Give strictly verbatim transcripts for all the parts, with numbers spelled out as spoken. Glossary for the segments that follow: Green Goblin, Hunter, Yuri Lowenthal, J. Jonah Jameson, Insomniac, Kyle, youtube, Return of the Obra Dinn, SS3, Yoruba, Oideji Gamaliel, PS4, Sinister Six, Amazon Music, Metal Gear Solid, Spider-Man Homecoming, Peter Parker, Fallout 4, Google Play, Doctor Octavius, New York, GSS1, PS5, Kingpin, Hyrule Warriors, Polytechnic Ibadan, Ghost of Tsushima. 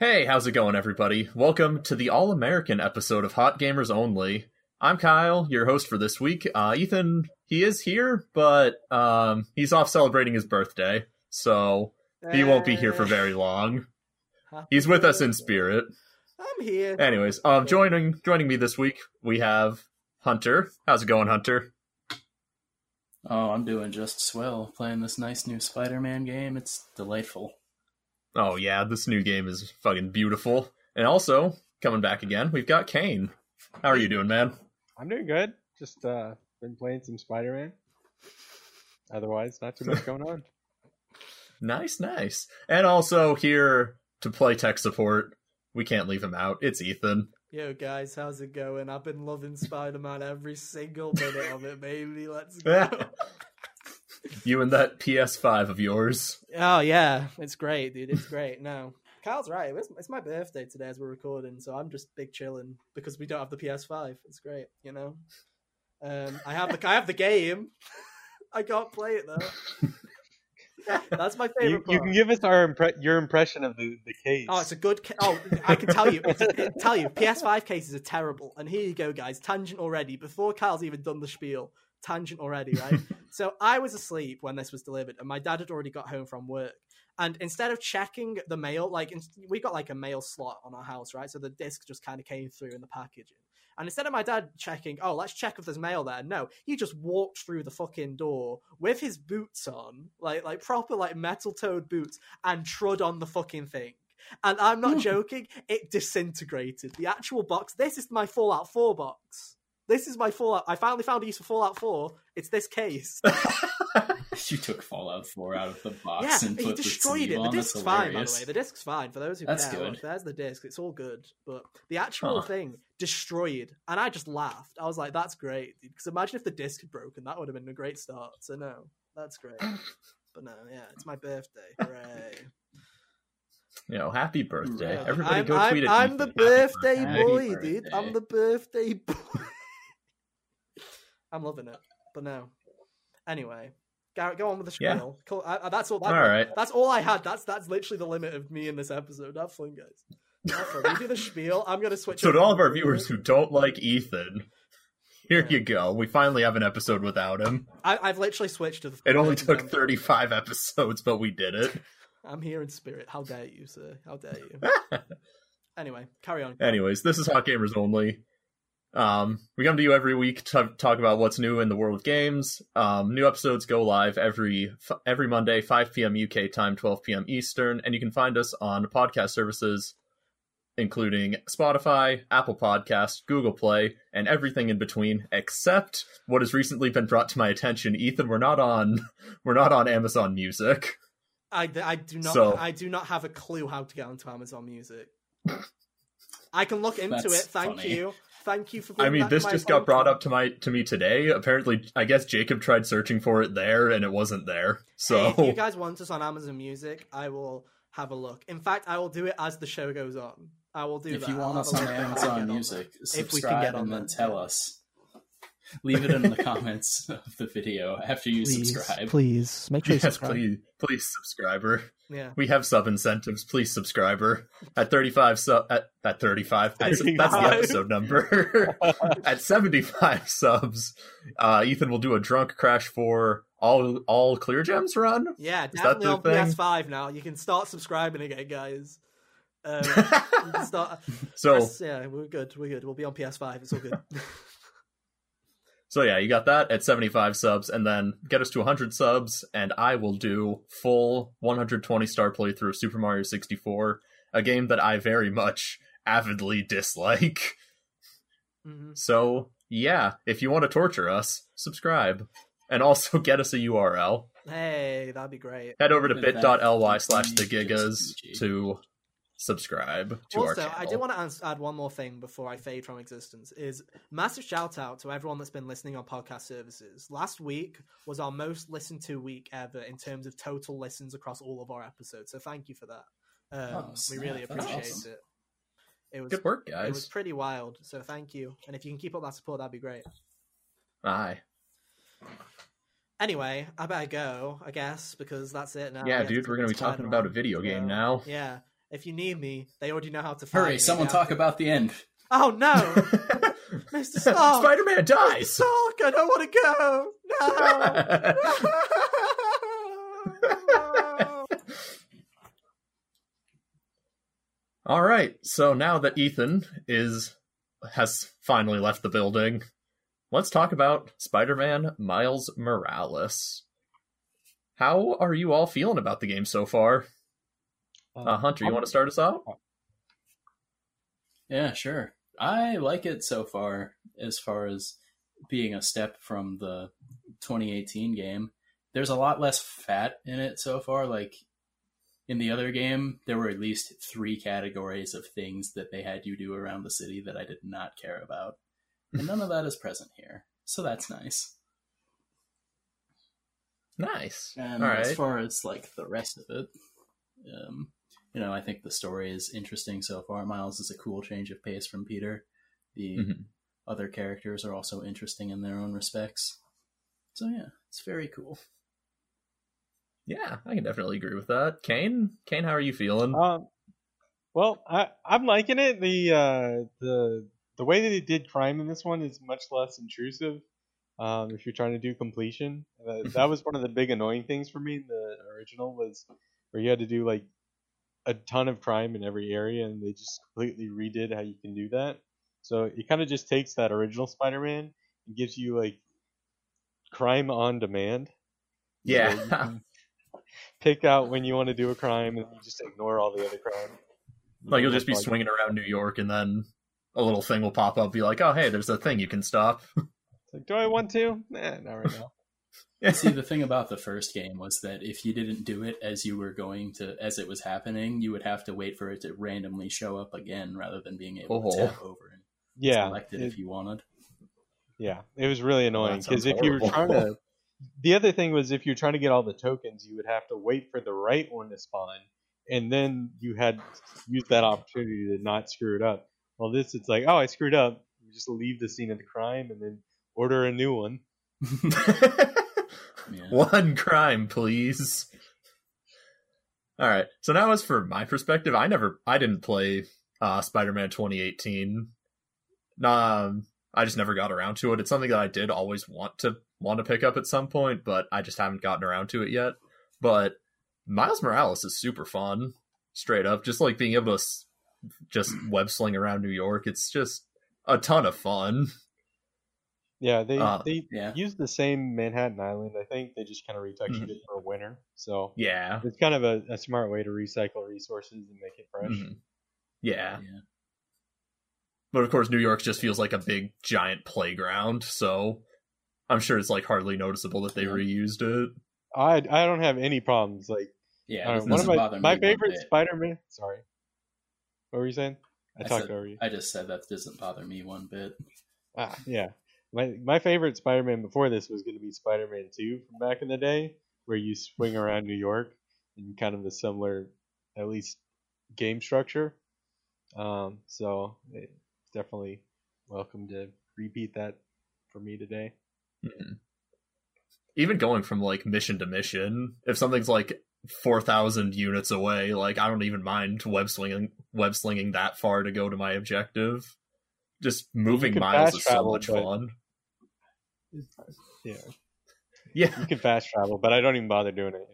Hey, how's it going, everybody? Welcome to the all-American episode of Hot Gamers Only. I'm Kyle, your host for this week. Uh, Ethan, he is here, but um, he's off celebrating his birthday, so he won't be here for very long. He's with us in spirit. I'm here. Anyways, um, joining joining me this week, we have Hunter. How's it going, Hunter? Oh, I'm doing just swell, playing this nice new Spider-Man game. It's delightful. Oh yeah, this new game is fucking beautiful. And also, coming back again, we've got Cane. How are you doing, man? I'm doing good. Just uh, been playing some Spider-Man. Otherwise, not too much going on. Nice, nice. And also here to play tech support, we can't leave him out. It's Ethan. Yo guys, how's it going? I've been loving Spider-Man every single minute of it, baby. Let's go. You and that P S five of yours. Oh, yeah. It's great, dude. It's great. No. Kyle's right. It's, it's my birthday today as we're recording, so I'm just big chilling because we don't have the P S five. It's great, you know? Um, I have the I have the game. I can't play it, though. That's my favorite you, part. You can give us our impre- your impression of the, the case. Oh, it's a good case. Oh, I can tell you. It's a, tell you, P S five cases are terrible. And here you go, guys. Tangent already. Before Kyle's even done the spiel. Tangent already, right? So I was asleep when this was delivered, and my dad had already got home from work. And instead of checking the mail, like we got like a mail slot on our house, right? So the disc just kind of came through in the packaging. And instead of my dad checking, oh, let's check if there's mail there. No, he just walked through the fucking door with his boots on, like like proper like metal-toed boots, and trod on the fucking thing. And I'm not joking; it disintegrated. The actual box. This is my Fallout four box. This is my Fallout. I finally found a use for Fallout four. It's this case. You took Fallout four out of the box yeah, and put the sleeve on. The disc's fine, by the way. The disc's fine. For those who That's care, good. There's the disc. It's all good. But the actual huh. thing destroyed. And I just laughed. I was like, that's great. Because imagine if the disc had broken. That would have been a great start. So no, that's great. But no, yeah, it's my birthday. Hooray. You know, happy birthday. Really? Everybody I'm, go I'm, tweet it. I'm, I'm the birthday, birthday boy, birthday. dude. I'm the birthday boy. I'm loving it, but no. Anyway, Garrett, go on with the spiel. Yeah. Cool. I, I, that's all. That, all right. That's all I had. That's that's literally the limit of me in this episode. Have fun, guys. Have fun. You do the spiel. I'm gonna switch. So to all of our viewers who don't like Ethan, here yeah. you go. We finally have an episode without him. I, I've literally switched to. The it only took then. thirty-five episodes, but we did it. I'm here in spirit. How dare you, sir? How dare you? Anyway, carry on. Anyways, this is Hot Gamers Only. Um, we come to you every week to talk about what's new in the world of games. Um, new episodes go live every every Monday, five p.m. U K time, twelve p.m. Eastern, and you can find us on podcast services, including Spotify, Apple Podcasts, Google Play, and everything in between, except what has recently been brought to my attention. Ethan, we're not on we're not on Amazon Music. I, I do not so. I do not have a clue how to get onto Amazon Music. I can look into That's it. Thank funny. you. Thank you for I mean, this just podcast. got brought up to my to me today. Apparently, I guess Jacob tried searching for it there, and it wasn't there. So, hey, if you guys want us on Amazon Music, I will have a look. In fact, I will do it as the show goes on. I will do if that. If you want us on Amazon Music, on subscribe if we can get on and then tell us. Leave it in the comments of the video after you please, subscribe. Please, make sure you yes, subscribe. Please, please, subscriber. Yeah. We have sub incentives. Please, subscriber. At thirty-five sub at, at thirty-five. That's, that's the episode number. At seventy-five subs, uh, Ethan will do a drunk Crash for all all Clear Gems run. Yeah, definitely on P S five now. You can start subscribing again, guys. Um, you can start, so press, yeah, we're good. We're good. We'll be on P S five. It's all good. So yeah, you got that at seventy-five subs, and then get us to one hundred subs, and I will do full one hundred twenty star playthrough of Super Mario sixty-four, a game that I very much avidly dislike. Mm-hmm. So yeah, if you want to torture us, subscribe, and also get us a U R L. Hey, that'd be great. Head over to bit.ly slash the gigas to... subscribe to also, our channel. Also, I do want to ans- add one more thing before I fade from existence, is massive shout out to everyone that's been listening on podcast services. Last week was our most listened to week ever in terms of total listens across all of our episodes, so thank you for that. Um, oh, we really appreciate awesome. it. It was, Good work, guys. It was pretty wild, so thank you. And if you can keep up that support, that'd be great. Aye. Anyway, I better go, I guess, because that's it now. Yeah, dude, we're going to be talking about a video game now. Yeah. if you need me, they already know how to find Hurry, me. Someone talk about the end. Oh, no. Mister Stark. Spider-Man dies. Mister Stark, I don't want to go. No. No. All right. So now that Ethan is has finally left the building, let's talk about Spider-Man Miles Morales. How are you all feeling about the game so far? Uh, Hunter, you want to start us out? Yeah, sure. I like it so far, as far as being a step from the twenty eighteen game. There's a lot less fat in it so far. Like, in the other game, there were at least three categories of things that they had you do around the city that I did not care about. And none of that is present here. So that's nice. Nice. And all right. As far as, like, the rest of it, um... you know, I think the story is interesting so far. Miles is a cool change of pace from Peter. The mm-hmm. other characters are also interesting in their own respects. So, yeah, it's very cool. Yeah, I can definitely agree with that. Cane? Cane, how are you feeling? Um, well, I, I'm liking it. The uh, the the way that they did crime in this one is much less intrusive um, if you're trying to do completion. Uh, that was one of the big annoying things for me in the original, was where you had to do, like, a ton of crime in every area, and they just completely redid how you can do that. So it kind of just takes that original Spider-Man and gives you, like, crime on demand. Yeah. So you can pick out when you want to do a crime, and you just ignore all the other crime. Like, you'll just be swinging around New York, and then a little thing will pop up, be like, oh, hey, there's a thing you can stop. It's like, do I want to? Nah, not right now. See, the thing about the first game was that if you didn't do it as you were going to, as it was happening, you would have to wait for it to randomly show up again, rather than being able oh. to tap over and yeah, select it, it if you wanted. Yeah, it was really annoying because if you were trying to, the other thing was if you're trying to get all the tokens, you would have to wait for the right one to spawn, and then you had used that opportunity to not screw it up. Well, this it's like, oh, I screwed up. You just leave the scene of the crime and then order a new one. Yeah. One crime, please. All right. So now, as for my perspective, I never, I didn't play uh, Spider-Man twenty eighteen. Um, I just never got around to it. It's something that I did always want to want to pick up at some point, but I just haven't gotten around to it yet. But Miles Morales is super fun, straight up. Just like being able to just web sling around New York. It's just a ton of fun. Yeah, they uh, they yeah. used the same Manhattan Island, I think. They just kind of retextured mm-hmm. it for winter. So yeah, it's kind of a, a smart way to recycle resources and make it fresh. Mm-hmm. Yeah. yeah. But of course, New York just feels like a big, giant playground. So I'm sure it's like hardly noticeable that they yeah. reused it. I I don't have any problems. Like, yeah, uh, one of my, my favorite Spider-Man. Sorry. What were you saying? I, I talked said, over you. I just said that doesn't bother me one bit. Ah, yeah. My my favorite Spider-Man before this was going to be Spider-Man two from back in the day, where you swing around New York in kind of a similar, at least, game structure. Um, so it, definitely welcome to repeat that for me today. Mm-hmm. Even going from, like, mission to mission, if something's like four thousand units away, like, I don't even mind web slinging web slinging that far to go to my objective. Just moving miles is so much fun. Yeah. Yeah. You can fast travel, but I don't even bother doing it.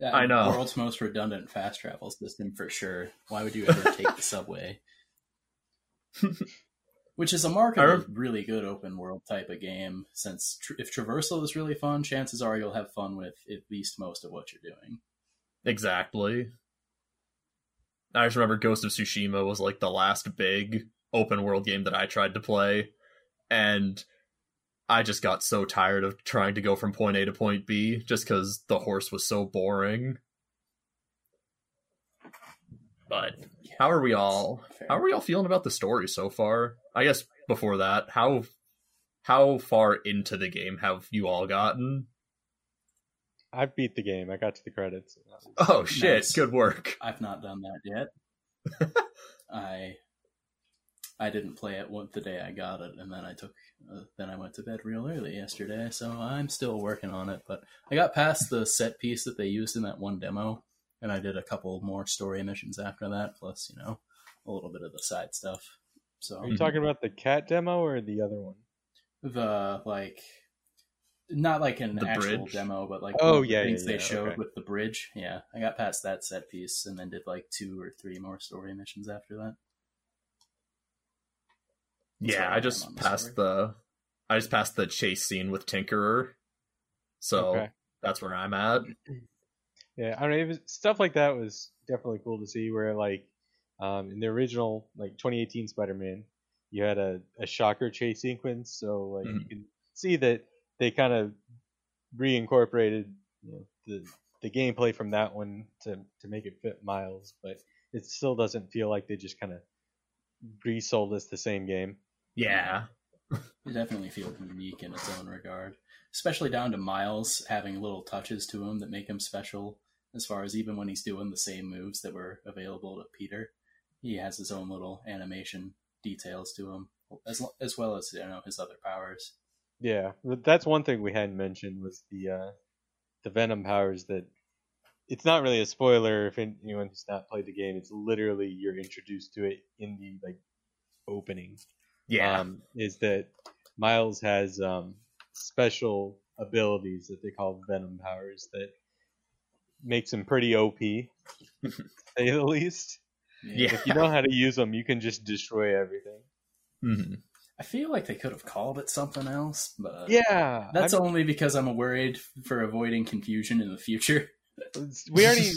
Yeah, I know. World's most redundant fast travel system for sure. Why would you ever take the subway? Which is a mark of a really good open world type of game, since tr- if traversal is really fun, chances are you'll have fun with at least most of what you're doing. Exactly. I just remember Ghost of Tsushima was like the last big open world game that I tried to play, and I just got so tired of trying to go from point A to point B just because the horse was so boring. But how are we all how are we all feeling about the story so far? I guess before that, how how far into the game have you all gotten? I beat the game. I got to the credits. Oh shit, nice. Good work. I've not done that yet. I I didn't play it the day I got it, and then I took, uh, then I went to bed real early yesterday, so I'm still working on it. But I got past the set piece that they used in that one demo, And I did a couple more story missions after that, plus, you know, a little bit of the side stuff. So, are you talking about the cat demo or the other one? The, like, not like an the actual bridge? demo, but like oh, the yeah, things yeah, they yeah, showed okay. with the bridge. Yeah, I got past that set piece and then did like two or three more story missions after that. That's yeah, I just passed the, the I just passed the chase scene with Tinkerer. So okay. that's where I'm at. Yeah, I mean, it was, stuff like that was definitely cool to see. Where like um, in the original like twenty eighteen Spider-Man, you had a, a shocker chase sequence, so like mm-hmm. you can see that they kind of reincorporated you know, the the gameplay from that one to to make it fit Miles, but it still doesn't feel like they just kind of resold us the same game. Yeah, it definitely feels unique in its own regard, especially down to Miles having little touches to him that make him special. As far as even when he's doing the same moves that were available to Peter, he has his own little animation details to him, as as well as you know his other powers. Yeah, that's one thing we hadn't mentioned was the uh, the Venom powers. That it's not really a spoiler if anyone who's not played the game. It's literally you're introduced to it in the like opening. Yeah, um, is that Miles has um, special abilities that they call Venom powers that makes him pretty O P, to say the least. Yeah, if you know how to use them, you can just destroy everything. Mm-hmm. I feel like they could have called it something else, but yeah, that's I'm... only because I'm worried for avoiding confusion in the future. We already,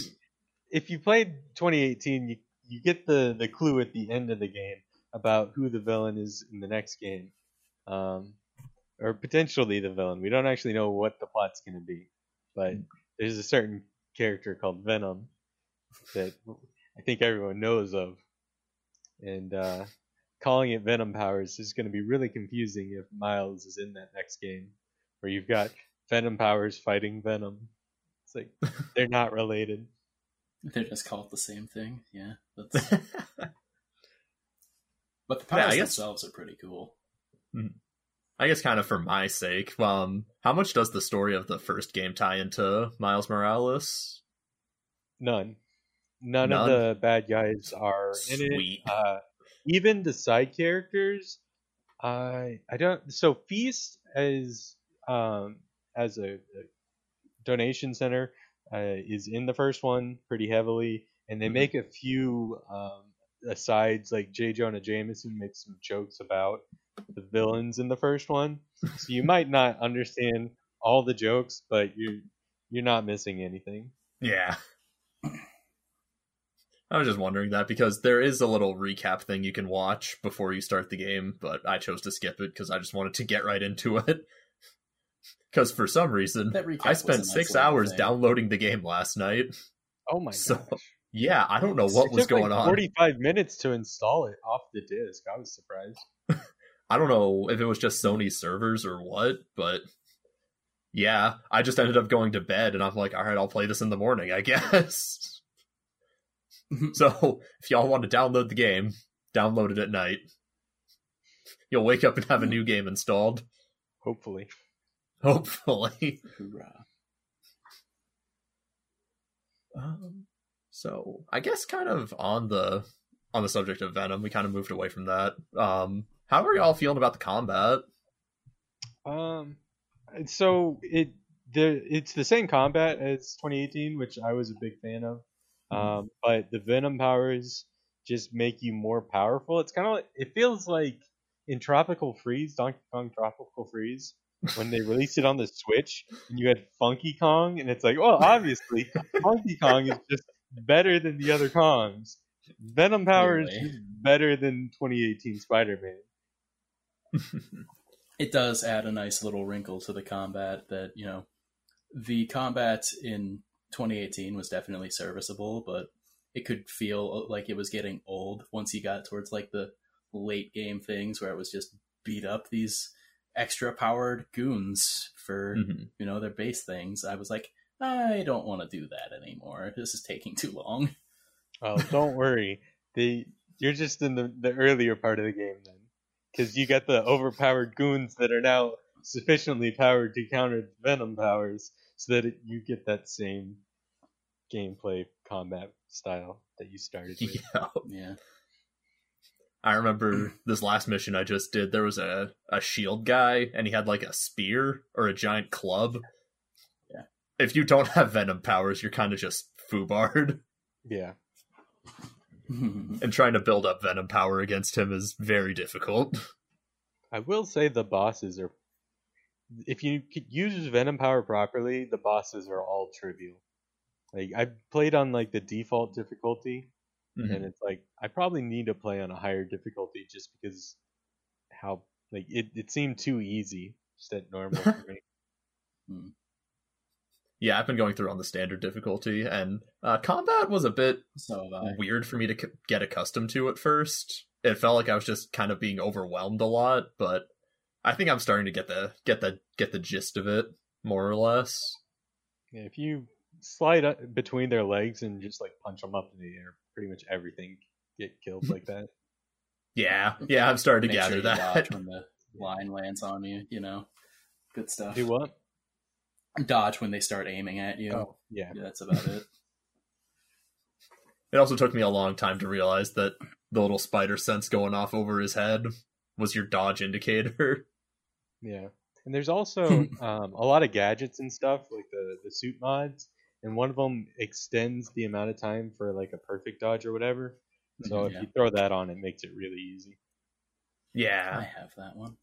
if you played twenty eighteen, you, you get the, the clue at the end of the game about who the villain is in the next game, um, or potentially the villain. We don't actually know what the plot's going to be, but there's a certain character called Venom that I think everyone knows of, and uh, calling it Venom powers is going to be really confusing if Miles is in that next game, where you've got Venom powers fighting Venom. It's like they're not related. They're just called the same thing. Yeah, that's. But the powers yeah, I guess... themselves are pretty cool. I guess, kind of for my sake, um, how much does the story of the first game tie into Miles Morales? None. None, None. of the bad guys are Sweet. in it. Uh, even the side characters, I uh, I don't. So Feast as um as a, a donation center uh, is in the first one pretty heavily, and they mm-hmm. make a few um asides. Like J. Jonah Jameson makes some jokes about the villains in the first one, so you might not understand all the jokes, but you you're not missing anything. Yeah. I was just wondering that because there is a little recap thing you can watch before you start the game, but I chose to skip it because I just wanted to get right into it. Because for some reason, I spent six hours downloading the game last night. Oh my gosh. Yeah, I don't know what was going on. forty-five minutes to install it off the disc. I was surprised. I don't know if it was just Sony's servers or what, but yeah, I just ended up going to bed and I'm like, all right, I'll play this in the morning, I guess. So, if y'all want to download the game, download it at night. You'll wake up and have a new game installed. Hopefully. Hopefully. Hoorah. Um, so, I guess kind of on the on the subject of Venom, we kind of moved away from that. Um, how are y'all feeling about the combat? Um, so, it the, it's the same combat as twenty eighteen, which I was a big fan of. Um, but the Venom powers just make you more powerful. It's kind of like, it feels like in Tropical Freeze, Donkey Kong Tropical Freeze, when they released it on the Switch, and you had Funky Kong, and it's like, well, obviously, Funky Kong is just better than the other Kongs. Venom powers really? is better than twenty eighteen Spider-Man. It does add a nice little wrinkle to the combat that, you know, the combat in twenty eighteen was definitely serviceable, but it could feel like it was getting old once you got towards like the late game things where it was just beat up these extra powered goons for mm-hmm. you know their base things. I was like, I don't want to do that anymore. This is taking too long. Oh, don't worry. The you're just in the, the earlier part of the game then, because you got the overpowered goons that are now sufficiently powered to counter Venom powers, so that it, you get that same gameplay combat style that you started with. Yeah. yeah. I remember this last mission I just did, there was a, a shield guy, and he had like a spear or a giant club. Yeah. If you don't have Venom powers, you're kind of just foobarred. Yeah. And trying to build up Venom power against him is very difficult. I will say the bosses are... If you use Venom power properly, the bosses are all trivial. Like, I played on like the default difficulty, mm-hmm. and it's like I probably need to play on a higher difficulty just because how like it, it seemed too easy just at normal for me. Hmm. Yeah, I've been going through on the standard difficulty, and uh, combat was a bit so weird for me to c- get accustomed to at first. It felt like I was just kind of being overwhelmed a lot, but I think I'm starting to get the get the get the gist of it more or less. Yeah, if you slide up between their legs and just like punch them up in the air, pretty much everything get killed like that. Yeah, yeah, I'm starting to Make gather sure that. Dodge when the line lands on you, you know, good stuff. Do what? Dodge when they start aiming at you. Oh, yeah. yeah, that's about it. It also took me a long time to realize that the little spider sense going off over his head was your dodge indicator. Yeah, and there's also um, a lot of gadgets and stuff like the the suit mods, and one of them extends the amount of time for like a perfect dodge or whatever. So yeah. if you throw that on, it makes it really easy. Yeah, I have that one.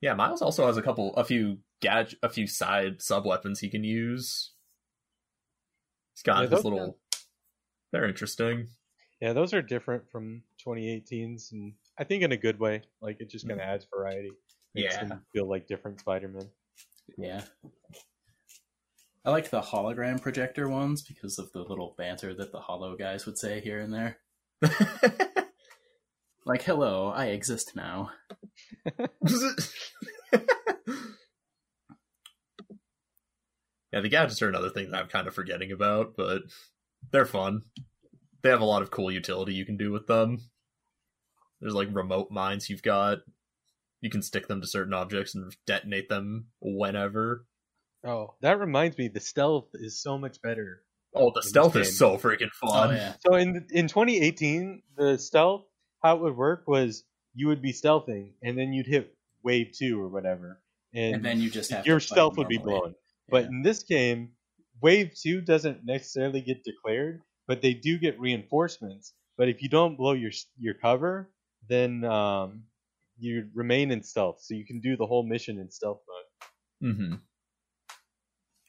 Yeah, Miles also has a couple, a few gadget, a few side sub weapons he can use. He's got yeah, this little. Them. They're interesting. Yeah, those are different from twenty eighteen's, and I think in a good way. Like, it just kind of adds variety. Makes yeah. them feel like different Spider-Man. Yeah. I liked the hologram projector ones because of the little banter that the holo guys would say here and there. Like, hello, I exist now. Yeah, the gadgets are another thing that I'm kind of forgetting about, but they're fun. They have a lot of cool utility you can do with them. There's like remote mines you've got. You can stick them to certain objects and detonate them whenever. Oh, that reminds me, the stealth is so much better. Oh, the stealth is so freaking fun. Oh, yeah. So in in twenty eighteen, the stealth, how it would work was you would be stealthing, and then you'd hit wave two or whatever. And, and then you just have your stealth would be blown. Yeah. But in this game, wave two doesn't necessarily get declared. But they do get reinforcements. But if you don't blow your your cover, then um, you remain in stealth. So you can do the whole mission in stealth mode. Mm-hmm.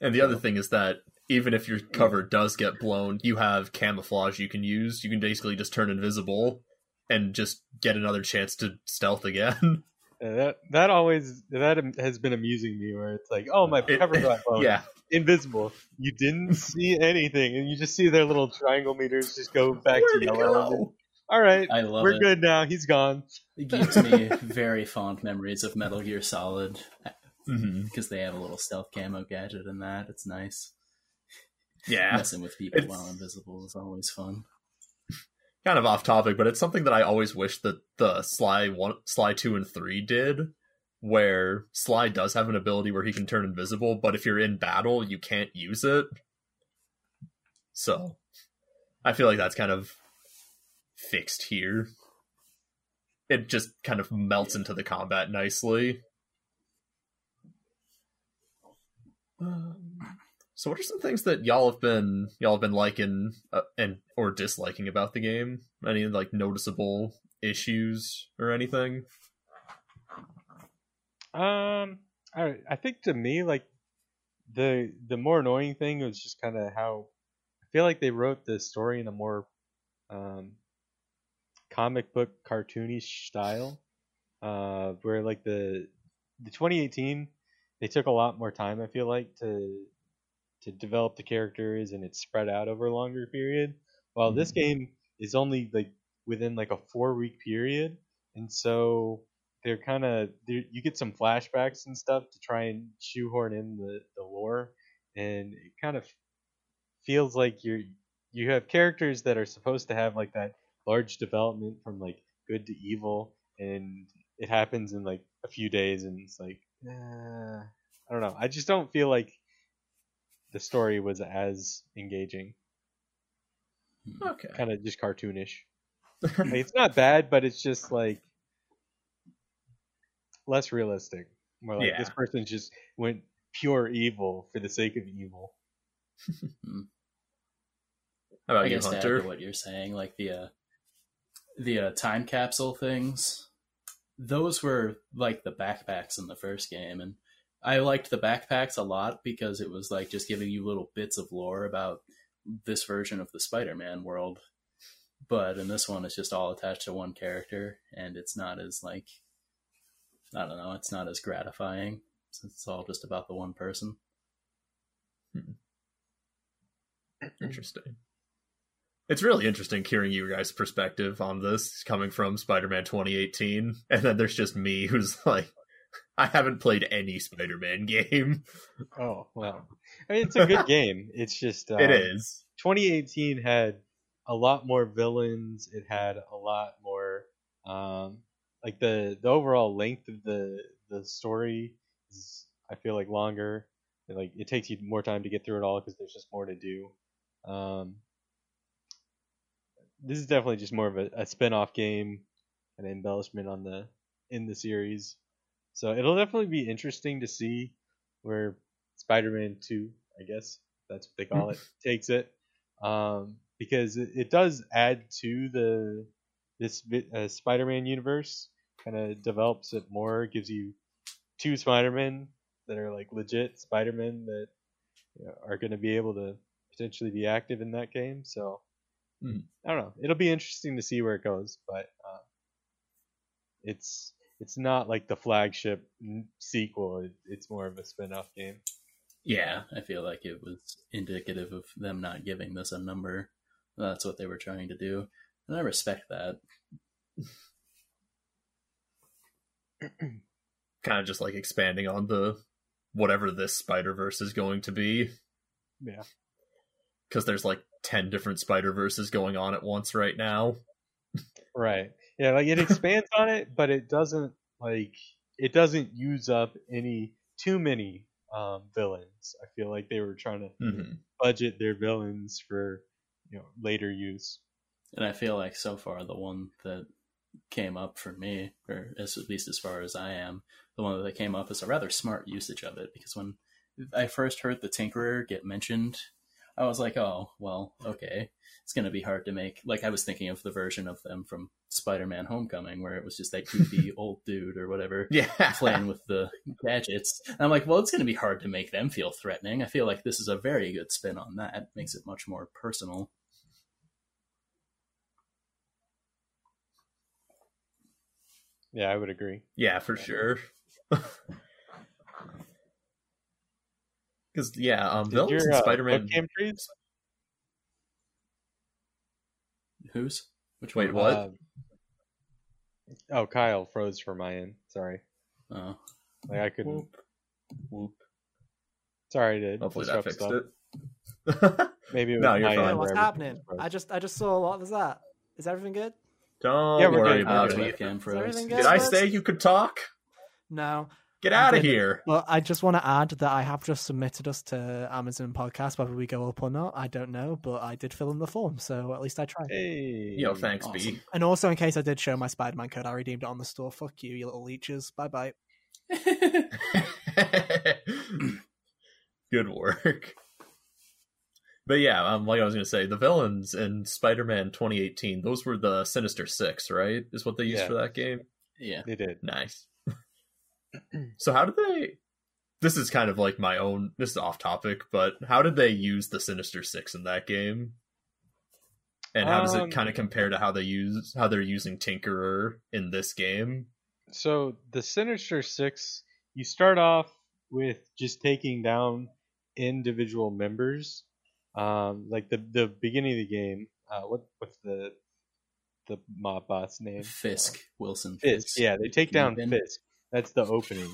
And the other thing is that even if your cover does get blown, you have camouflage you can use. You can basically just turn invisible and just get another chance to stealth again. Yeah, that that always that has been amusing me, where it's like, oh, my cover got blown. Yeah. Invisible. You didn't see anything, and you just see their little triangle meters just go back Where'd to yellow. All right, I love we're it. good now. He's gone. It gives me very fond memories of Metal Gear Solid because mm-hmm. they have a little stealth camo gadget in that. It's nice. Yeah, messing with people it's... while invisible is always fun. Kind of off topic, but it's something that I always wish that the Sly one, Sly two, and three did. Where Sly does have an ability where he can turn invisible, but if you're in battle, you can't use it. So, I feel like that's kind of fixed here. It just kind of melts into the combat nicely. So, what are some things that y'all have been y'all have been liking uh, and or disliking about the game? Any like noticeable issues or anything? Um, I I think to me, like, the the more annoying thing was just kind of how I feel like they wrote the story in a more um, comic book cartoony style, uh, where like the the twenty eighteen they took a lot more time, I feel like, to to develop the characters, and it's spread out over a longer period. While mm-hmm. this game is only like within like a four week period, and so. They're kind of you get some flashbacks and stuff to try and shoehorn in the, the lore, and it kind of feels like you're you have characters that are supposed to have like that large development from like good to evil, and it happens in like a few days, and it's like uh, I don't know. I just don't feel like the story was as engaging. Okay. Kind of just cartoonish. I mean, it's not bad, but it's just like less realistic. More like yeah. this person just went pure evil for the sake of evil. How about I you, guess Hunter? What you're saying, like the uh, the uh, time capsule things, those were like the backpacks in the first game, and I liked the backpacks a lot because it was like just giving you little bits of lore about this version of the Spider-Man world. But in this one, it's just all attached to one character, and it's not as like, I don't know, it's not as gratifying since it's all just about the one person. Hmm. Interesting. It's really interesting hearing you guys' perspective on this coming from Spider-Man twenty eighteen. And then there's just me who's like, I haven't played any Spider-Man game. Oh, well. I mean, it's a good game. It's just... Um, it is. twenty eighteen had a lot more villains. It had a lot more... Um, like, the, the overall length of the, the story is, I feel like, longer. It, like, it takes you more time to get through it all because there's just more to do. Um... This is definitely just more of a, a spin-off game, an embellishment on the in the series. So it'll definitely be interesting to see where Spider-Man two, I guess that's what they call it, takes it, um, because it, it does add to the this uh, Spider-Man universe. Kind of develops it more, gives you two Spider-Men that are like legit Spider-Men that, you know, are going to be able to potentially be active in that game. So. I don't know. It'll be interesting to see where it goes, but uh, it's it's not like the flagship sequel. It, it's more of a spin-off game. Yeah, I feel like it was indicative of them not giving this a number. That's what they were trying to do, and I respect that. Kind of just like expanding on the whatever this Spider-Verse is going to be. Yeah. Because there's like ten different Spider-Verses going on at once right now. Right. Yeah, like it expands on it, but it doesn't like it doesn't use up any too many um, villains. I feel like they were trying to mm-hmm. budget their villains for, you know, later use. And I feel like so far the one that came up for me, or at least as far as I am, the one that came up is a rather smart usage of it, because when I first heard the Tinkerer get mentioned, I was like, oh, well, okay. It's going to be hard to make. Like, I was thinking of the version of them from Spider-Man Homecoming, where it was just that goofy old dude or whatever yeah. playing with the gadgets. And I'm like, well, it's going to be hard to make them feel threatening. I feel like this is a very good spin on that. It makes it much more personal. Yeah, I would agree. Yeah, for sure. Because, yeah, um, villains in uh, Spider-Man... Who's? Which Wait, what? Uh, oh, Kyle froze for my end. Sorry. Oh. Like, I couldn't... Whoop. Whoop. Sorry to... Hopefully that fixed stuff. It. Maybe it was no, you're fine. End, what's happening? I just I just saw a lot. What is that? Is everything good? Don't yeah, worry about it. Did good? I say you could talk? No. Get out of here. Well, I just want to add that I have just submitted us to Amazon Podcasts, whether we go up or not, I don't know, but I did fill in the form, so at least I tried. Hey, yo, thanks, awesome. B. And also, in case I did show my Spider-Man code, I redeemed it on the store. Fuck you, you little leeches. Bye-bye. Good work. But yeah, um, like I was going to say, the villains in Spider-Man twenty eighteen, those were the Sinister Six, right? Is what they used yeah. for that game? Yeah. They did. Nice. So how did they, this is kind of like my own, this is off topic, but how did they use the Sinister Six in that game? And how um, does it kind of compare to how they use, how they're using Tinkerer in this game? So the Sinister Six, you start off with just taking down individual members. Um, like the, the beginning of the game, uh, what, what's the, the mob boss name? Fisk, Wilson Fisk. Fisk. Yeah, they take down Fisk. That's the opening.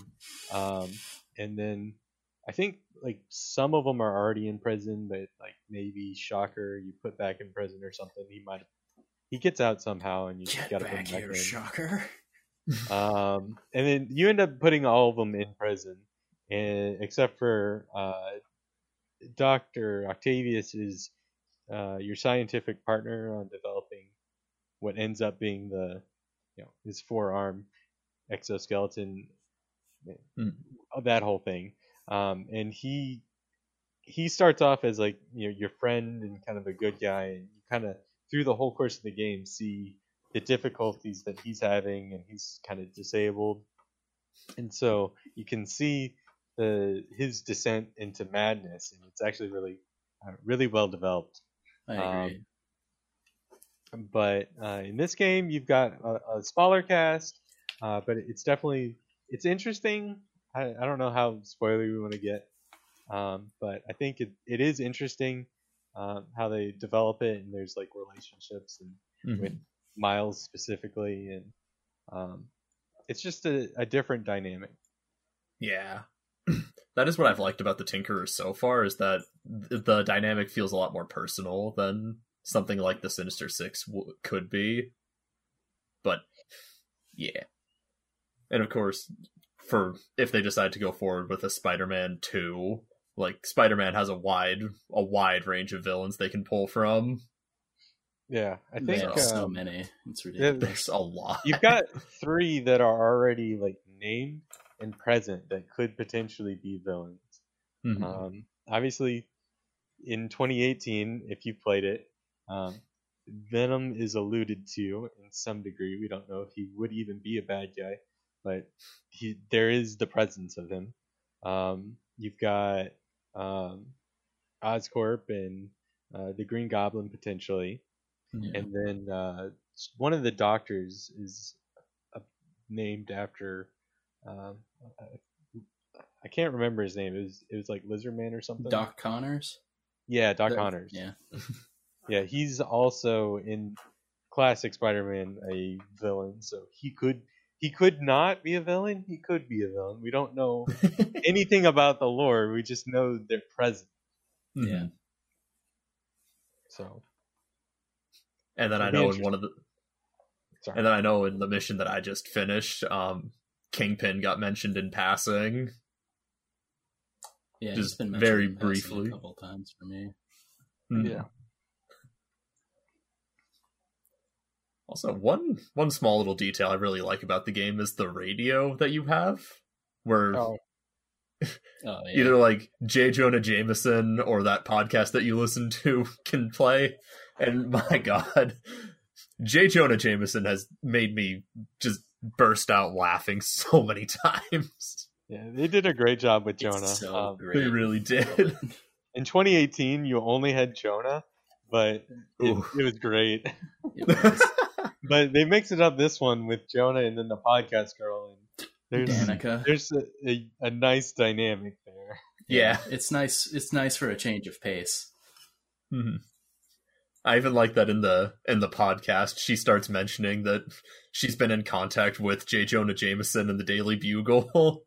Um, and then I think like some of them are already in prison, but like maybe Shocker you put back in prison or something. He might he gets out somehow and you just gotta put him back here, in. Shocker. Um, and then you end up putting all of them in prison, and except for uh, Doctor Octavius is uh, your scientific partner on developing what ends up being the, you know, his forearm exoskeleton, mm. that whole thing. Um, and he he starts off as like, you know, your friend and kind of a good guy, and you kind of through the whole course of the game see the difficulties that he's having, and he's kind of disabled, and so you can see the his descent into madness, and it's actually really uh, really well developed. I agree. Um, but uh, in this game, you've got a, a smaller cast, uh, but it's definitely it's interesting. I, I don't know how spoilery we want to get, um, but I think it, it is interesting um, how they develop it, and there's like relationships and mm-hmm. with Miles specifically, and um, it's just a, a different dynamic. Yeah, that is what I've liked about the Tinkerers so far, is that th- the dynamic feels a lot more personal than something like the Sinister Six w- could be. But yeah, and of course, for if they decide to go forward with a Spider-Man two, like Spider-Man has a wide a wide range of villains they can pull from. Yeah, I think there are um, so many. It's ridiculous. There's a lot. You've got three that are already like named and present that could potentially be villains. Mm-hmm. Um, obviously, in twenty eighteen, if you played it, um, Venom is alluded to in some degree. We don't know if he would even be a bad guy, but he there is the presence of him. Um, you've got um, Oscorp and uh, the Green Goblin potentially. Yeah. And then uh, one of the doctors is uh, named after um, I, I can't remember his name. It was it was like Lizardman or something. Doc Connors. Yeah, Doc the, Connors. Yeah, yeah. He's also in classic Spider-Man a villain, so he could he could not be a villain. He could be a villain. We don't know anything about the lore. We just know they're present. Yeah. So. And then I know in one of the, Sorry. and then I know in the mission that I just finished, um, Kingpin got mentioned in passing. Yeah, just been very briefly, a couple times for me. Mm-hmm. Yeah. Also, one one small little detail I really like about the game is the radio that you have, where oh. oh, yeah. either like J. Jonah Jameson or that podcast that you listen to can play. And my god, J. Jonah Jameson has made me just burst out laughing so many times. Yeah, they did a great job with Jonah. It's so um, great. They really did. In twenty eighteen, you only had Jonah, but it, it was great. It was. But they mixed it up this one with Jonah and then the podcast girl. And there's Danica. There's a, a, a nice dynamic there. Yeah. yeah, it's nice. It's nice for a change of pace. Mm-hmm. I even like that in the in the podcast, she starts mentioning that she's been in contact with J. Jonah Jameson and the Daily Bugle.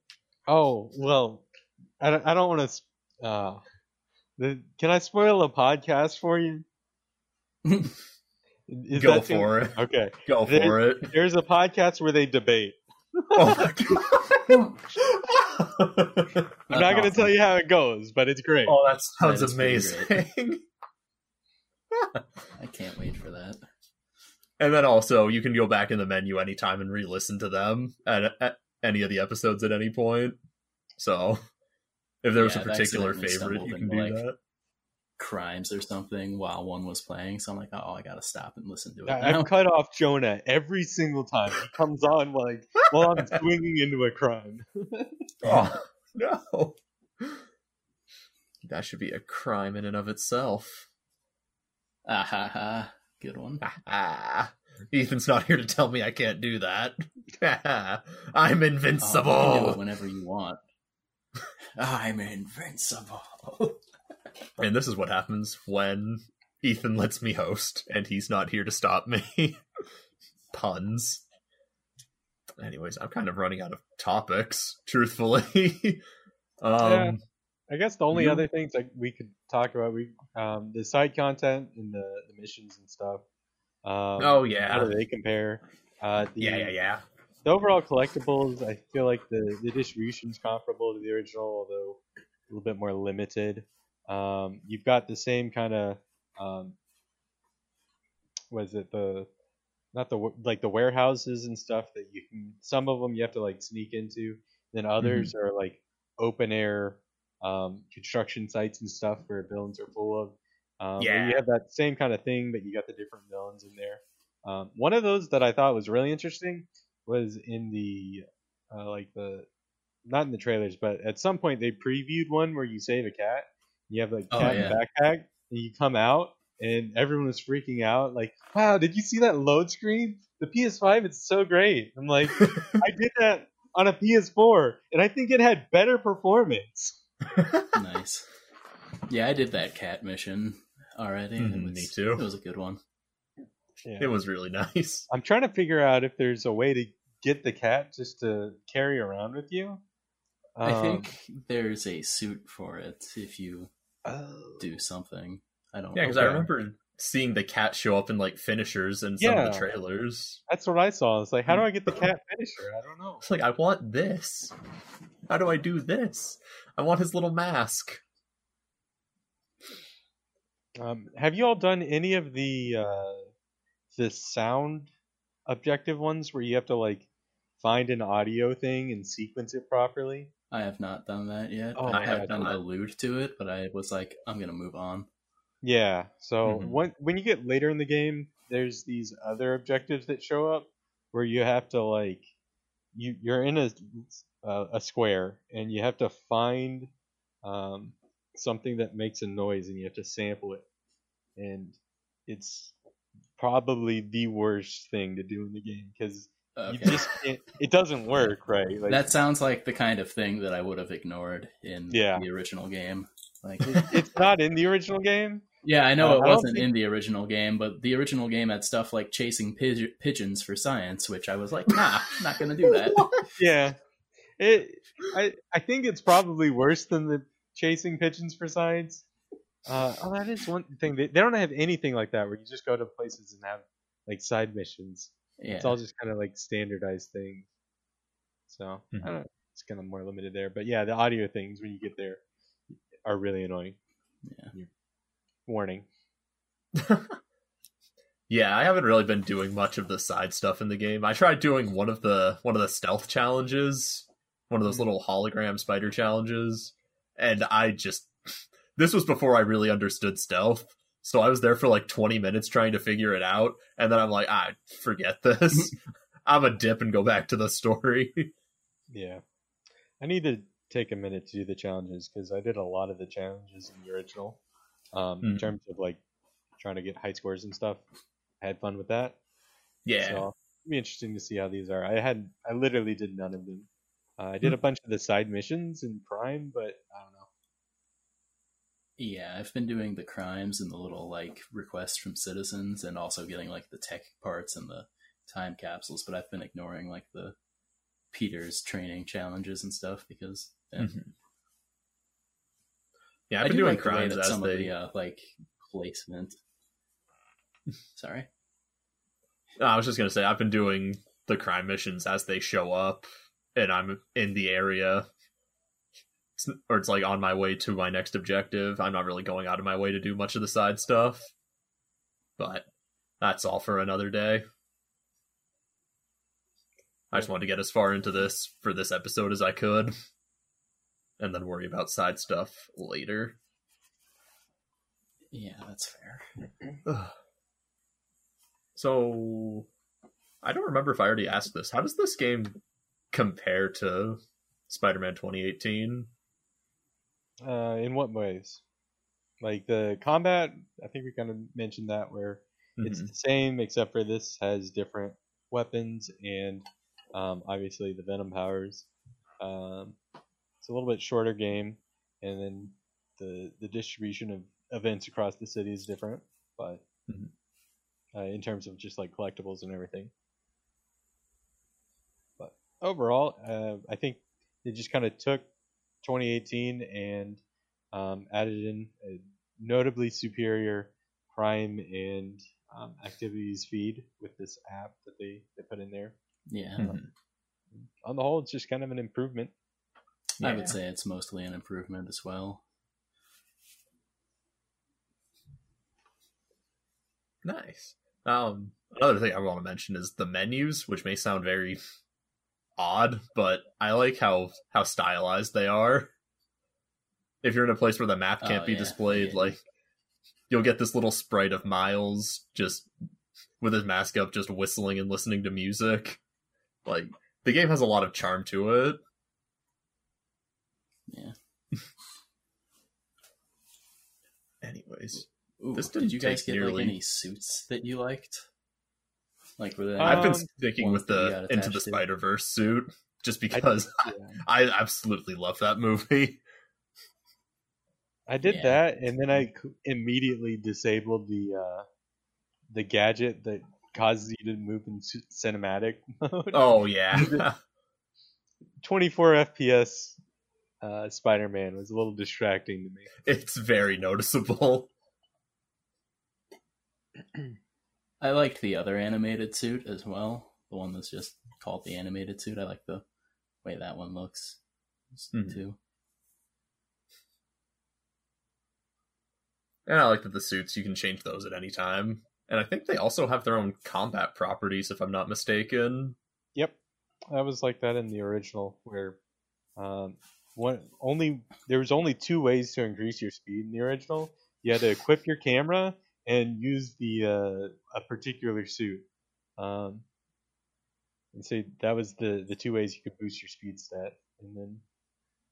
Oh, well, I don't, I don't want to... Uh, the, can I spoil a podcast for you? Is Go for too, it. Okay. Go there, for it. There's a podcast where they debate. Oh my God. I'm not awesome. going to tell you how it goes, but it's great. Oh, that sounds that amazing. I can't wait for that. And then also, you can go back in the menu anytime and re-listen to them at, at any of the episodes at any point. So, if there yeah, was a particular favorite, you can do like that. Crimes or something while one was playing. So I'm like, oh, I gotta stop and listen to it. I, I've cut off Jonah every single time he comes on like while I'm swinging into a crime. Oh no, that should be a crime in and of itself. Ah ha ha! Good one. Ah, ah. Ethan's not here to tell me I can't do that. I'm invincible. Oh, you can do it whenever you want. I'm invincible. And this is what happens when Ethan lets me host, and he's not here to stop me. Puns. Anyways, I'm kind of running out of topics, truthfully. um. Yeah. I guess the only you, other things that we could talk about, we um, the side content and the, the missions and stuff. Um, oh, yeah. How do they compare? Uh, the, yeah, yeah, yeah. The overall collectibles, I feel like the, the distribution's comparable to the original, although a little bit more limited. Um, you've got the same kind of um, was it the not the like the warehouses and stuff that you can. Some of them you have to like sneak into. Then others mm-hmm. are like open air um, construction sites and stuff where villains are full of. Um, yeah, you have that same kind of thing, but you got the different villains in there. Um, one of those that I thought was really interesting was in the uh, like the not in the trailers, but at some point they previewed one where you save a cat. You have like cat oh, yeah. in a backpack, and you come out, and everyone was freaking out. Like, wow, did you see that load screen? The P S five, it's so great. I'm like, I did that on a P S four, and I think it had better performance. Nice. Yeah, I did that cat mission already. Mm, it was, me too. It was a good one. Yeah. It was really nice. I'm trying to figure out if there's a way to get the cat just to carry around with you. Um, I think there's a suit for it if you oh. do something. I don't know. Yeah, because I remember seeing the cat show up in like finishers in some yeah, of the trailers. That's what I saw. It's like, how do I get the cat finisher? I don't know. It's like, I want this. How do I do this? I want his little mask. Um, have you all done any of the uh, the sound objective ones where you have to like find an audio thing and sequence it properly? I have not done that yet. Oh, I have done allude to it, but I was like, I'm gonna move on. Yeah. So mm-hmm. when when you get later in the game, there's these other objectives that show up where you have to like you you're in a uh, a square and you have to find um. something that makes a noise and you have to sample it, and it's probably the worst thing to do in the game because okay. you just it, it doesn't work right. Like, that sounds like the kind of thing that I would have ignored in yeah. the original game. Like it's not in the original game. Yeah, I know uh, it I wasn't think... in the original game, but the original game had stuff like chasing pig- pigeons for science, which I was like, nah, not gonna do that. Yeah, it. I I think it's probably worse than the. Chasing pigeons for science. Uh, oh, that is one thing. They, they don't have anything like that where you just go to places and have like side missions. Yeah. It's all just kind of like standardized things. So mm-hmm. I don't know. It's kind of more limited there. But yeah, the audio things when you get there are really annoying. Yeah. Warning. Yeah, I haven't really been doing much of the side stuff in the game. I tried doing one of the one of the stealth challenges, one of those little hologram spider challenges. And I just, this was before I really understood stealth. So I was there for like twenty minutes trying to figure it out. And then I'm like, I forget this. I'm a dip and go back to the story. Yeah. I need to take a minute to do the challenges because I did a lot of the challenges in the original um, mm. in terms of like trying to get high scores and stuff. I had fun with that. Yeah. So it'll be interesting to see how these are. I had, I literally did none of them. Uh, I did a bunch of the side missions in Prime, but I don't know. Yeah, I've been doing the crimes and the little, like, requests from citizens and also getting, like, the tech parts and the time capsules, but I've been ignoring, like, the Peter's training challenges and stuff because... Yeah, mm-hmm. yeah I've been doing like crimes the way that some they... of the, uh, like, placement... Sorry? No, I was just going to say, I've been doing the crime missions as they show up. And I'm in the area, or it's like on my way to my next objective. I'm not really going out of my way to do much of the side stuff, but that's all for another day. I just wanted to get as far into this for this episode as I could, and then worry about side stuff later. Yeah, that's fair. So, I don't remember if I already asked this. How does this game... compare to Spider-Man twenty eighteen? Uh, in what ways? Like the combat, I think we kind of mentioned that where mm-hmm. it's the same except for this has different weapons and um, obviously the Venom powers. Um, it's a little bit shorter game, and then the the distribution of events across the city is different, but mm-hmm. uh, in terms of just like collectibles and everything. Overall, uh, I think they just kind of took twenty eighteen and um, added in a notably superior crime and um, activities feed with this app that they, they put in there. Yeah. Um, on the whole, it's just kind of an improvement. I yeah. would say it's mostly an improvement as well. Nice. Um, another thing I want to mention is the menus, which may sound very odd, but I like how how stylized they are. If you're in a place where the map can't oh, be yeah. displayed, yeah. like you'll get this little sprite of Miles just with his mask up, just whistling and listening to music. Like, the game has a lot of charm to it. Yeah. Anyways, Ooh, this didn't did you guys get nearly... like any suits that you liked? Like, were there I've been sticking with the Into the Spider-Verse suit just because I, did, yeah. I, I absolutely love that movie. I did yeah. that, and then I immediately disabled the uh, the gadget that causes you to move in cinematic mode. Oh yeah, twenty-four F P S uh, Spider-Man was a little distracting to me. It's very noticeable. I liked the other animated suit as well. The one that's just called the animated suit. I like the way that one looks mm-hmm. too. And I like that the suits, you can change those at any time. And I think they also have their own combat properties, if I'm not mistaken. Yep. I was like that in the original, where um, one only there was only two ways to increase your speed in the original. You had to equip your camera and use the uh, a particular suit. Um, and so that was the, the two ways you could boost your speed stat. And then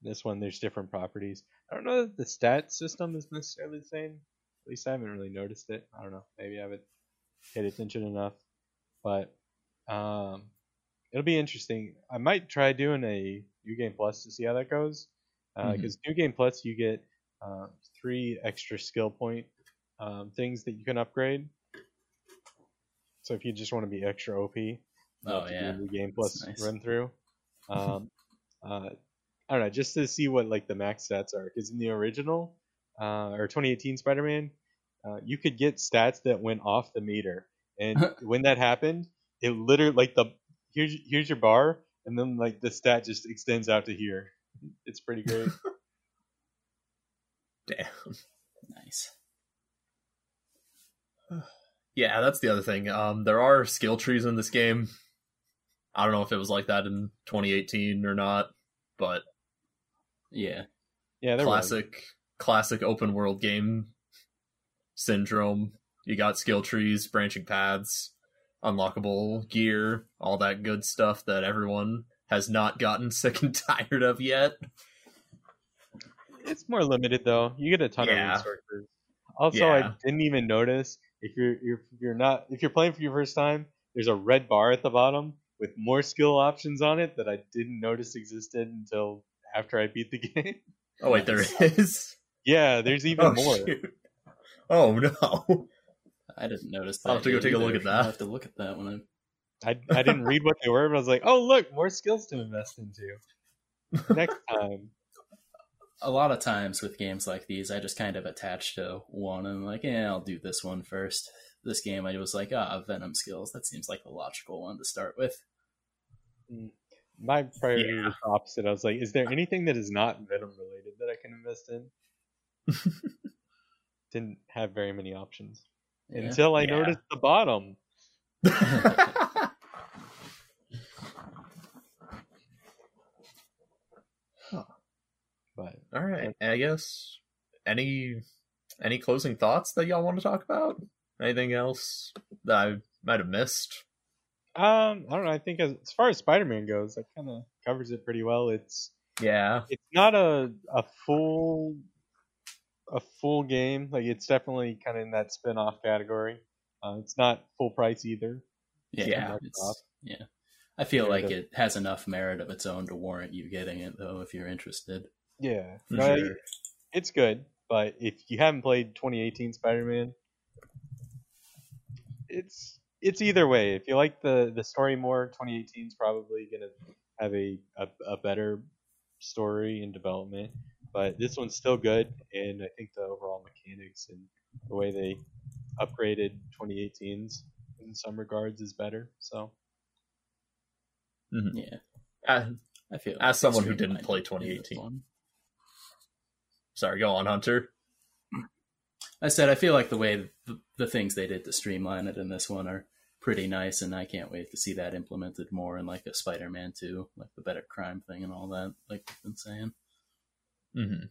this one, there's different properties. I don't know that the stat system is necessarily the same. At least I haven't really noticed it. I don't know. Maybe I haven't paid attention enough. But um, it'll be interesting. I might try doing a New Game Plus to see how that goes. Because uh, mm-hmm. New Game Plus, you get uh, three extra skill point um, things that you can upgrade. So if you just want to be extra O P, you oh, yeah. do a New Game Plus nice. Run through. Um, uh, I don't know, just to see what like the max stats are. Because in the original, uh, or twenty eighteen Spider-Man, uh, you could get stats that went off the meter. And when that happened, it literally, like, the here's here's your bar, and then like the stat just extends out to here. It's pretty great. Damn. Nice. Yeah, that's the other thing. Um, there are skill trees in this game. I don't know if it was like that in twenty eighteen or not, but... Yeah. Yeah, they're classic right. classic open world game syndrome. You got skill trees, branching paths, unlockable gear, all that good stuff that everyone has not gotten sick and tired of yet. It's more limited though. You get a ton yeah. of resources. Also, yeah. I didn't even notice if you're you're you're not if you're playing for your first time, there's a red bar at the bottom with more skill options on it that I didn't notice existed until after I beat the game. Oh wait, there is? Yeah, there's even oh, more. Shoot. Oh no. I didn't notice that. I'll have to go take either. a look at that. I'll have to look at that when I I, I didn't read what they were, but I was like, oh look, more skills to invest into. Next time. A lot of times with games like these, I just kind of attach to one and I'm like, yeah, I'll do this one first. This game I was like, ah, oh, Venom skills. That seems like the logical one to start with. Mm. My priority yeah. was opposite. I was like, is there anything that is not Venom related that I can invest in? Didn't have very many options. Yeah. Until I yeah. noticed the bottom. Huh. But all right, I guess any any closing thoughts that y'all want to talk about? Anything else that I might have missed? Um, I don't know. I think as, as far as Spider-Man goes, that kind of covers it pretty well. It's yeah, it's not a a full a full game. Like it's definitely kind of in that spin-off category. Uh, it's not full price either. It's yeah, it's, yeah. I feel like it has enough merit of its own to warrant you getting it, though, if you're interested. Yeah, no, sure. It's good. But if you haven't played twenty eighteen Spider-Man, it's. It's either way. If you like the, the story more, twenty eighteen is probably going to have a, a, a better story and development. But this one's still good, and I think the overall mechanics and the way they upgraded twenty eighteen's in some regards is better. So, mm-hmm. yeah, I, I feel as someone who didn't play twenty eighteen. Sorry, go on, Hunter. I said I feel like the way the the things they did to streamline it in this one are pretty nice, and I can't wait to see that implemented more in like a Spider-Man two, like the better crime thing and all that, like we've been saying. Mm-hmm.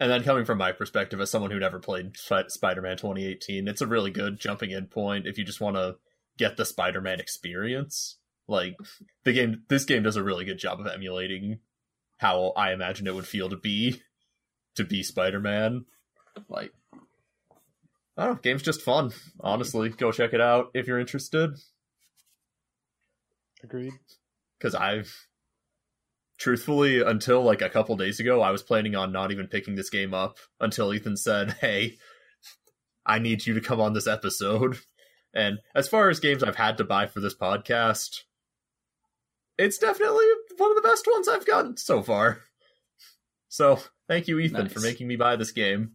And then coming from my perspective as someone who never played Spider-Man twenty eighteen, it's a really good jumping in point if you just want to get the Spider-Man experience. Like the game, this game does a really good job of emulating how I imagine it would feel to be to be Spider-Man. Like, I don't know, game's just fun. Honestly, go check it out if you're interested. Agreed. Because I've truthfully, until like a couple days ago, I was planning on not even picking this game up until Ethan said, "Hey, I need you to come on this episode." And as far as games I've had to buy for this podcast, it's definitely one of the best ones I've gotten so far. So thank you, Ethan, nice. for making me buy this game.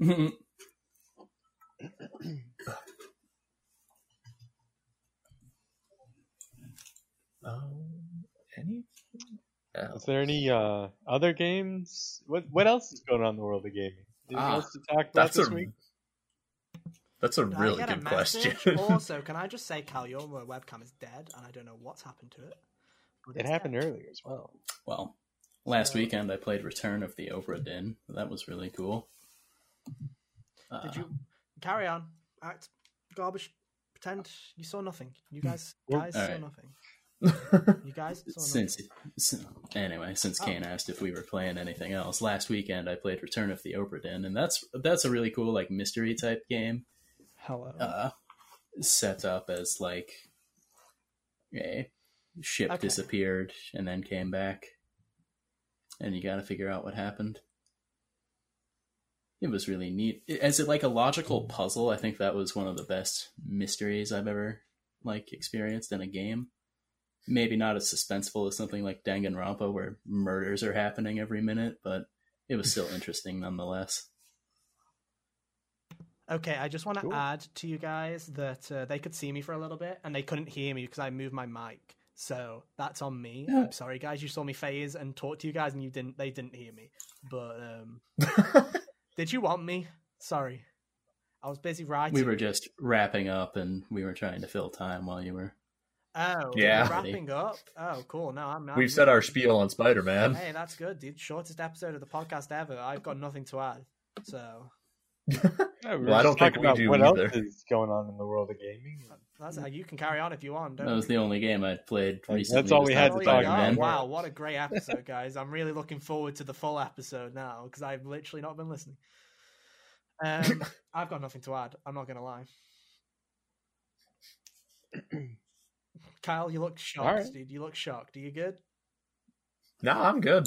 Yeah. um, anything else? Is there any uh, other games? What What else is going on in the world of gaming? Anything ah, else to talk about this a... week? That's a really good question. Also, can I just say, Kyle, your webcam is dead, and I don't know what's happened to it. It happened dead. earlier as well. Well, last so... weekend I played Return of the Obra Dinn. That was really cool. Uh, Did you carry on? Act garbage. Pretend you saw nothing. You guys, guys saw right. nothing. You guys saw since, nothing. Since anyway, since oh. Cane asked if we were playing anything else, last weekend I played Return of the Obra Dinn, and that's that's a really cool like mystery type game. Hello. Uh, set up as like a ship okay. disappeared and then came back, and you got to figure out what happened. It was really neat. As it like a logical puzzle, I think that was one of the best mysteries I've ever like experienced in a game. Maybe not as suspenseful as something like Danganronpa, where murders are happening every minute, but it was still interesting nonetheless. Okay, I just want to cool. add to you guys that uh, they could see me for a little bit, and they couldn't hear me because I moved my mic. So that's on me. Yeah. I'm sorry, guys. You saw me phase and talk to you guys, and you didn't. They didn't hear me. But um, did you want me? Sorry, I was busy writing. We were just wrapping up, and we were trying to fill time while you were. Oh, yeah, wrapping up. Oh, cool. No, I'm not. We've said our spiel on Spider-Man. Hey, that's good, dude. Shortest episode of the podcast ever. I've got nothing to add. So. Yeah, well, I don't think we do what either. What else is going on in the world of gaming? That's how you can carry on if you want. Don't that was we? the only game I played recently. That's all we had to talk about. Wow, what a great episode, guys! I'm really looking forward to the full episode now because I've literally not been listening. Um, I've got nothing to add. I'm not going to lie. Kyle, you look shocked, right. dude. You look shocked. Are you good? No, I'm good.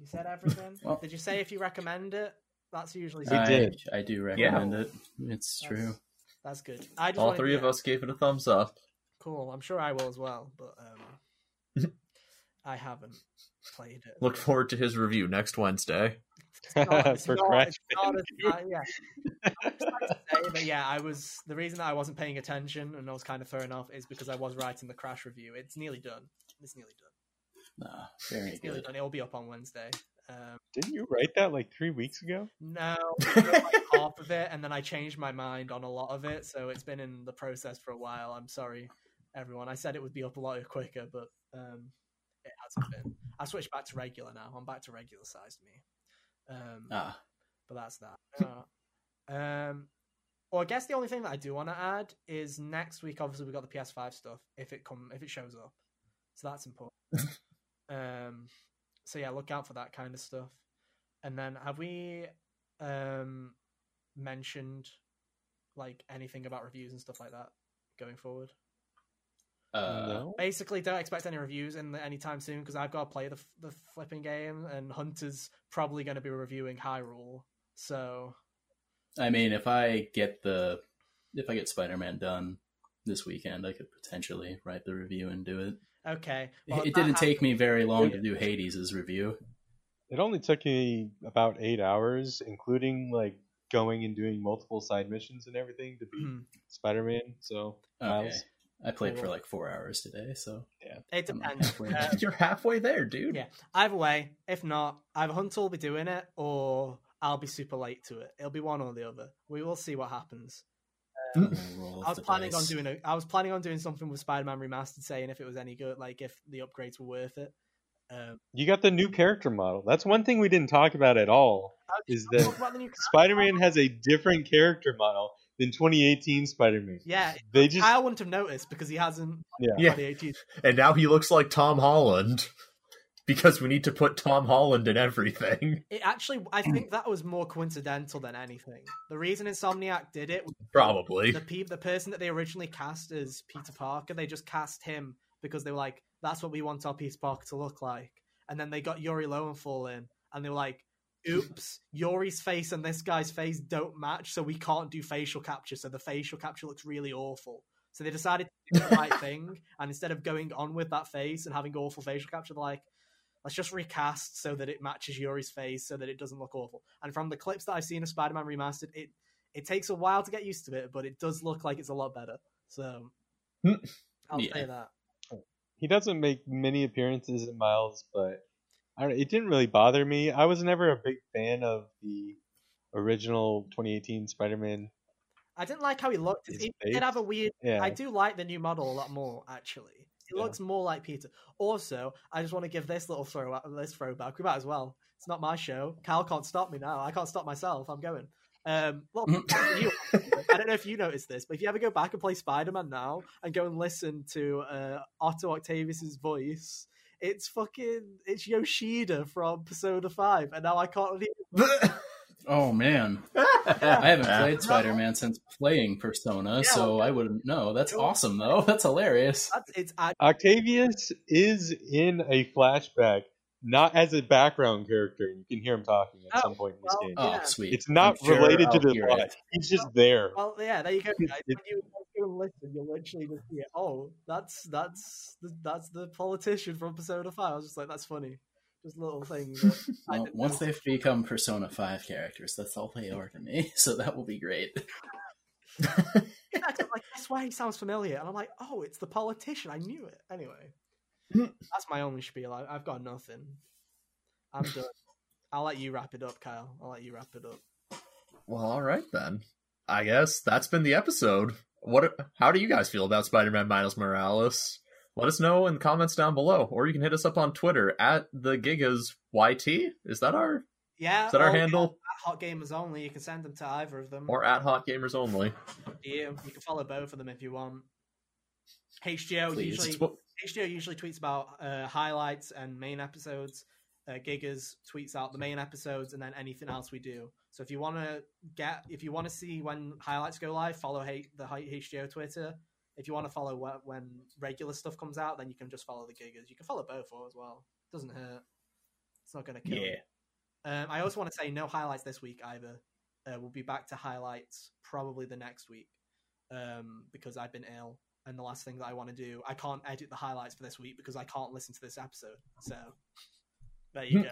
You said everything. Well, did you say if you recommend it? That's usually we did. I, I do recommend yeah. it. It's that's, true. That's good. I just All three of us gave it a thumbs up. Cool. I'm sure I will as well, but um, I haven't played it. Look forward to his review next Wednesday. Not, it's For not, Crash. It's not as, uh, yeah. I was trying to say, but yeah, I was the reason that I wasn't paying attention and I was kind of thrown off is because I was writing the Crash review. It's nearly done. It's nearly done. Nah, very it's good. nearly done. It'll be up on Wednesday. Um, Didn't you write that like three weeks ago? No, I wrote like half of it, and then I changed my mind on a lot of it, so it's been in the process for a while. I'm sorry, everyone. I said it would be up a lot quicker, but um, it hasn't been. I switched back to regular now. I'm back to regular sized me. Um, ah. But that's that. Uh, um, well, I guess the only thing that I do want to add is next week, obviously, we've got the P S five stuff, if it come, if it shows up. So that's important. um... So yeah, look out for that kind of stuff. And then have we um, mentioned like anything about reviews and stuff like that going forward? Uh, no. Basically, don't expect any reviews in the, anytime soon because I've got to play the the flipping game, and Hunter's probably going to be reviewing Hyrule. So, I mean, if I get the if I get Spider-Man done this weekend, I could potentially write the review and do it. Okay. Well, it didn't take me very long to do Hades' review. It only took me about eight hours, including like going and doing multiple side missions and everything to beat mm. Spider-Man. So okay. I played cool. for like four hours today. So yeah, it depends. Halfway uh, You're halfway there, dude. Yeah. Either way, if not, either Hunter will be doing it, or I'll be super late to it. It'll be one or the other. We will see what happens. Um, I was planning on doing a, I was planning on doing something with Spider-Man Remastered, saying if it was any good, like if the upgrades were worth it. Um, you got the new character model. That's one thing we didn't talk about at all. Is that Spider-Man has a different character model than twenty eighteen Spider-Man. Yeah, they just I wouldn't have noticed because he hasn't. Yeah, yeah. twenty eighteen And now he looks like Tom Holland. Because we need to put Tom Holland in everything. It actually, I think that was more coincidental than anything. The reason Insomniac did it was probably the pe- the person that they originally cast as Peter Parker. They just cast him because they were like, "That's what we want our Peter Parker to look like." And then they got Yuri Lowenthal in, and they were like, "Oops, Yuri's face and this guy's face don't match, so we can't do facial capture. So the facial capture looks really awful." So they decided to do the right thing, and instead of going on with that face and having awful facial capture, they're like, let's just recast so that it matches Yuri's face so that it doesn't look awful. And from the clips that I've seen of Spider-Man Remastered, it, it takes a while to get used to it, but it does look like it's a lot better. So I'll yeah. say that. He doesn't make many appearances in Miles, but I don't, it didn't really bother me. I was never a big fan of the original twenty eighteen Spider-Man. I didn't like how he looked. He did have a weird... Yeah. I do like the new model a lot more, actually. It yeah. looks more like Peter. Also, I just want to give this little throw this throwback. We might as well. It's not my show. Kyle can't stop me now. I can't stop myself. I'm going. Um, well, you, I don't know if you noticed this, but if you ever go back and play Spider-Man now and go and listen to uh, Otto Octavius's voice, it's fucking it's Yoshida from Persona Five, and now I can't. Leave. Oh man, yeah. I haven't played Spider-Man since playing Persona, yeah, so okay. I wouldn't know. That's cool. Awesome, though. That's hilarious. That's, it's, I... Octavius is in a flashback, not as a background character. You can hear him talking at oh, some point in this well, game. Oh, yeah. Sweet! It's not I'm related sure to the plot. He's just well, there. Well, yeah, there you go. Guys. When you, when you listen, you'll literally just hear, "Oh, that's that's the, that's the politician from Persona Five." I was just like, "That's funny." Just little things. Well, once know. They've become Persona Five characters, that's all they are to me. So that will be great. Yeah, like, that's why he sounds familiar, and I'm like, oh, it's the politician. I knew it. Anyway, that's my only spiel. I, I've got nothing. I'm done. I'll let you wrap it up, Kyle. I'll let you wrap it up. Well, all right then. I guess that's been the episode. What? How do you guys feel about Spider-Man Miles Morales? Let us know in the comments down below, or you can hit us up on Twitter at the Gigas Y T. Is that our yeah? Is that our handle? At Hot Gamers Only. You can send them to either of them, or at Hot Gamers Only. Yeah, you can follow both of them if you want. H G O Please. usually what... H G O usually tweets about uh, highlights and main episodes. Uh, Gigas tweets out the main episodes and then anything else we do. So if you want to get if you want to see when highlights go live, follow H- the H G O Twitter. If you want to follow when regular stuff comes out, then you can just follow the Gigas. You can follow both as well. It doesn't hurt. It's not going to kill yeah. you. Um, I also want to say no highlights this week either. Uh, we'll be back to highlights probably the next week um, because I've been ill. And the last thing that I want to do, I can't edit the highlights for this week because I can't listen to this episode. So there you go.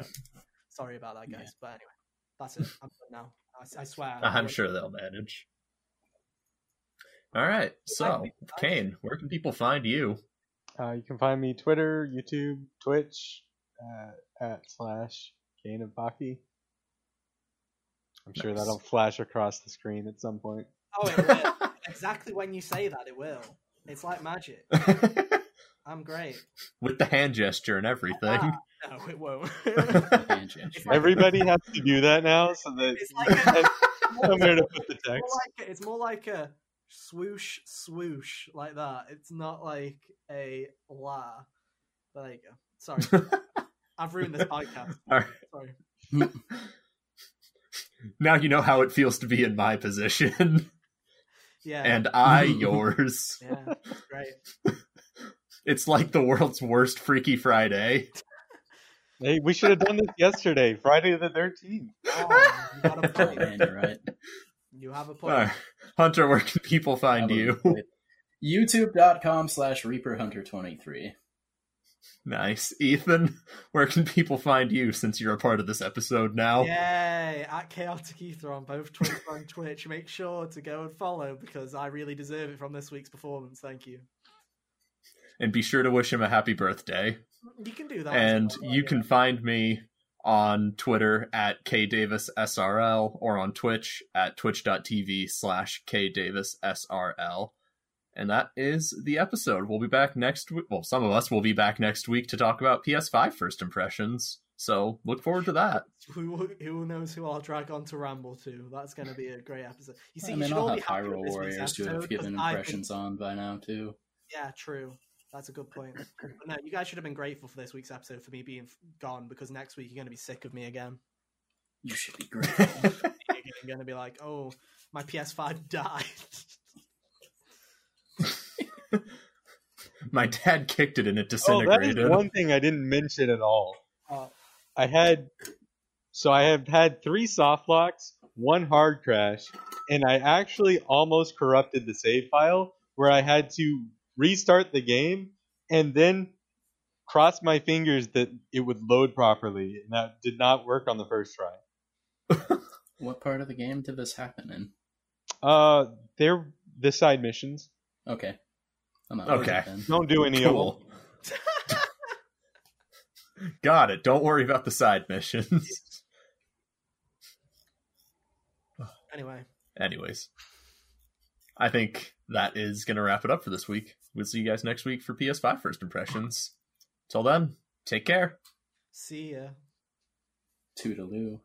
Sorry about that, guys. Yeah. But anyway, that's it. I'm good now. I, I swear. I'm, I'm sure they'll manage. All right, so Cane, where can people find you? Uh, you can find me Twitter, YouTube, Twitch, uh, at slash Cane of Baki. I'm nice. Sure that'll flash across the screen at some point. Oh, it will. Exactly when you say that, it will. It's like magic. I'm great. With the hand gesture and everything. Ah, no, it won't. like Everybody a... has to do that now, so that it's like a... somewhere to put the text. More like a... It's more like a swoosh swoosh like that. It's not like a la. But there you go. Sorry. I've ruined this podcast. All right. Sorry. Now you know how it feels to be in my position. Yeah. And I yours. Yeah. Right. It's like the world's worst Freaky Friday. Hey, we should have done this yesterday, Friday the thirteenth. Oh, you got a point. Oh, man, you're right. You have a point. Right. Hunter, where can people find you? YouTube.com slash ReaperHunter23. Nice. Ethan, where can people find you since you're a part of this episode now? Yay! At Chaotic Ether on both Twitter and Twitch. Make sure to go and follow because I really deserve it from this week's performance. Thank you. And be sure to wish him a happy birthday. You can do that. And well, you yeah. can find me on Twitter at K Davis S R L or on Twitch at twitch dot t v slash K Davis S R L. And that is the episode. We'll be back next week. Well, some of us will be back next week to talk about P S five first impressions. So look forward to that. Who, who knows who I'll drag on to ramble to? That's going to be a great episode. You see, I mean, you I'll have Hyrule Warriors to have given impressions been... on by now too. Yeah, true. That's a good point. But no, you guys should have been grateful for this week's episode for me being gone, because next week you're going to be sick of me again. You should be grateful. You're going to be like, oh, my P S five died. My dad kicked it and it disintegrated. Oh, that is one thing I didn't mention at all. Uh, I had so I have had three soft locks, one hard crash, and I actually almost corrupted the save file where I had to restart the game and then cross my fingers that it would load properly, and that did not work on the first try. What part of the game did this happen in? Uh, they're the side missions. Okay. I'm out. Okay. Don't do any cool. of them. Got it. Don't worry about the side missions. Anyway. Anyways. I think that is going to wrap it up for this week. We'll see you guys next week for P S five first impressions. Till then, take care. See ya. Toodaloo.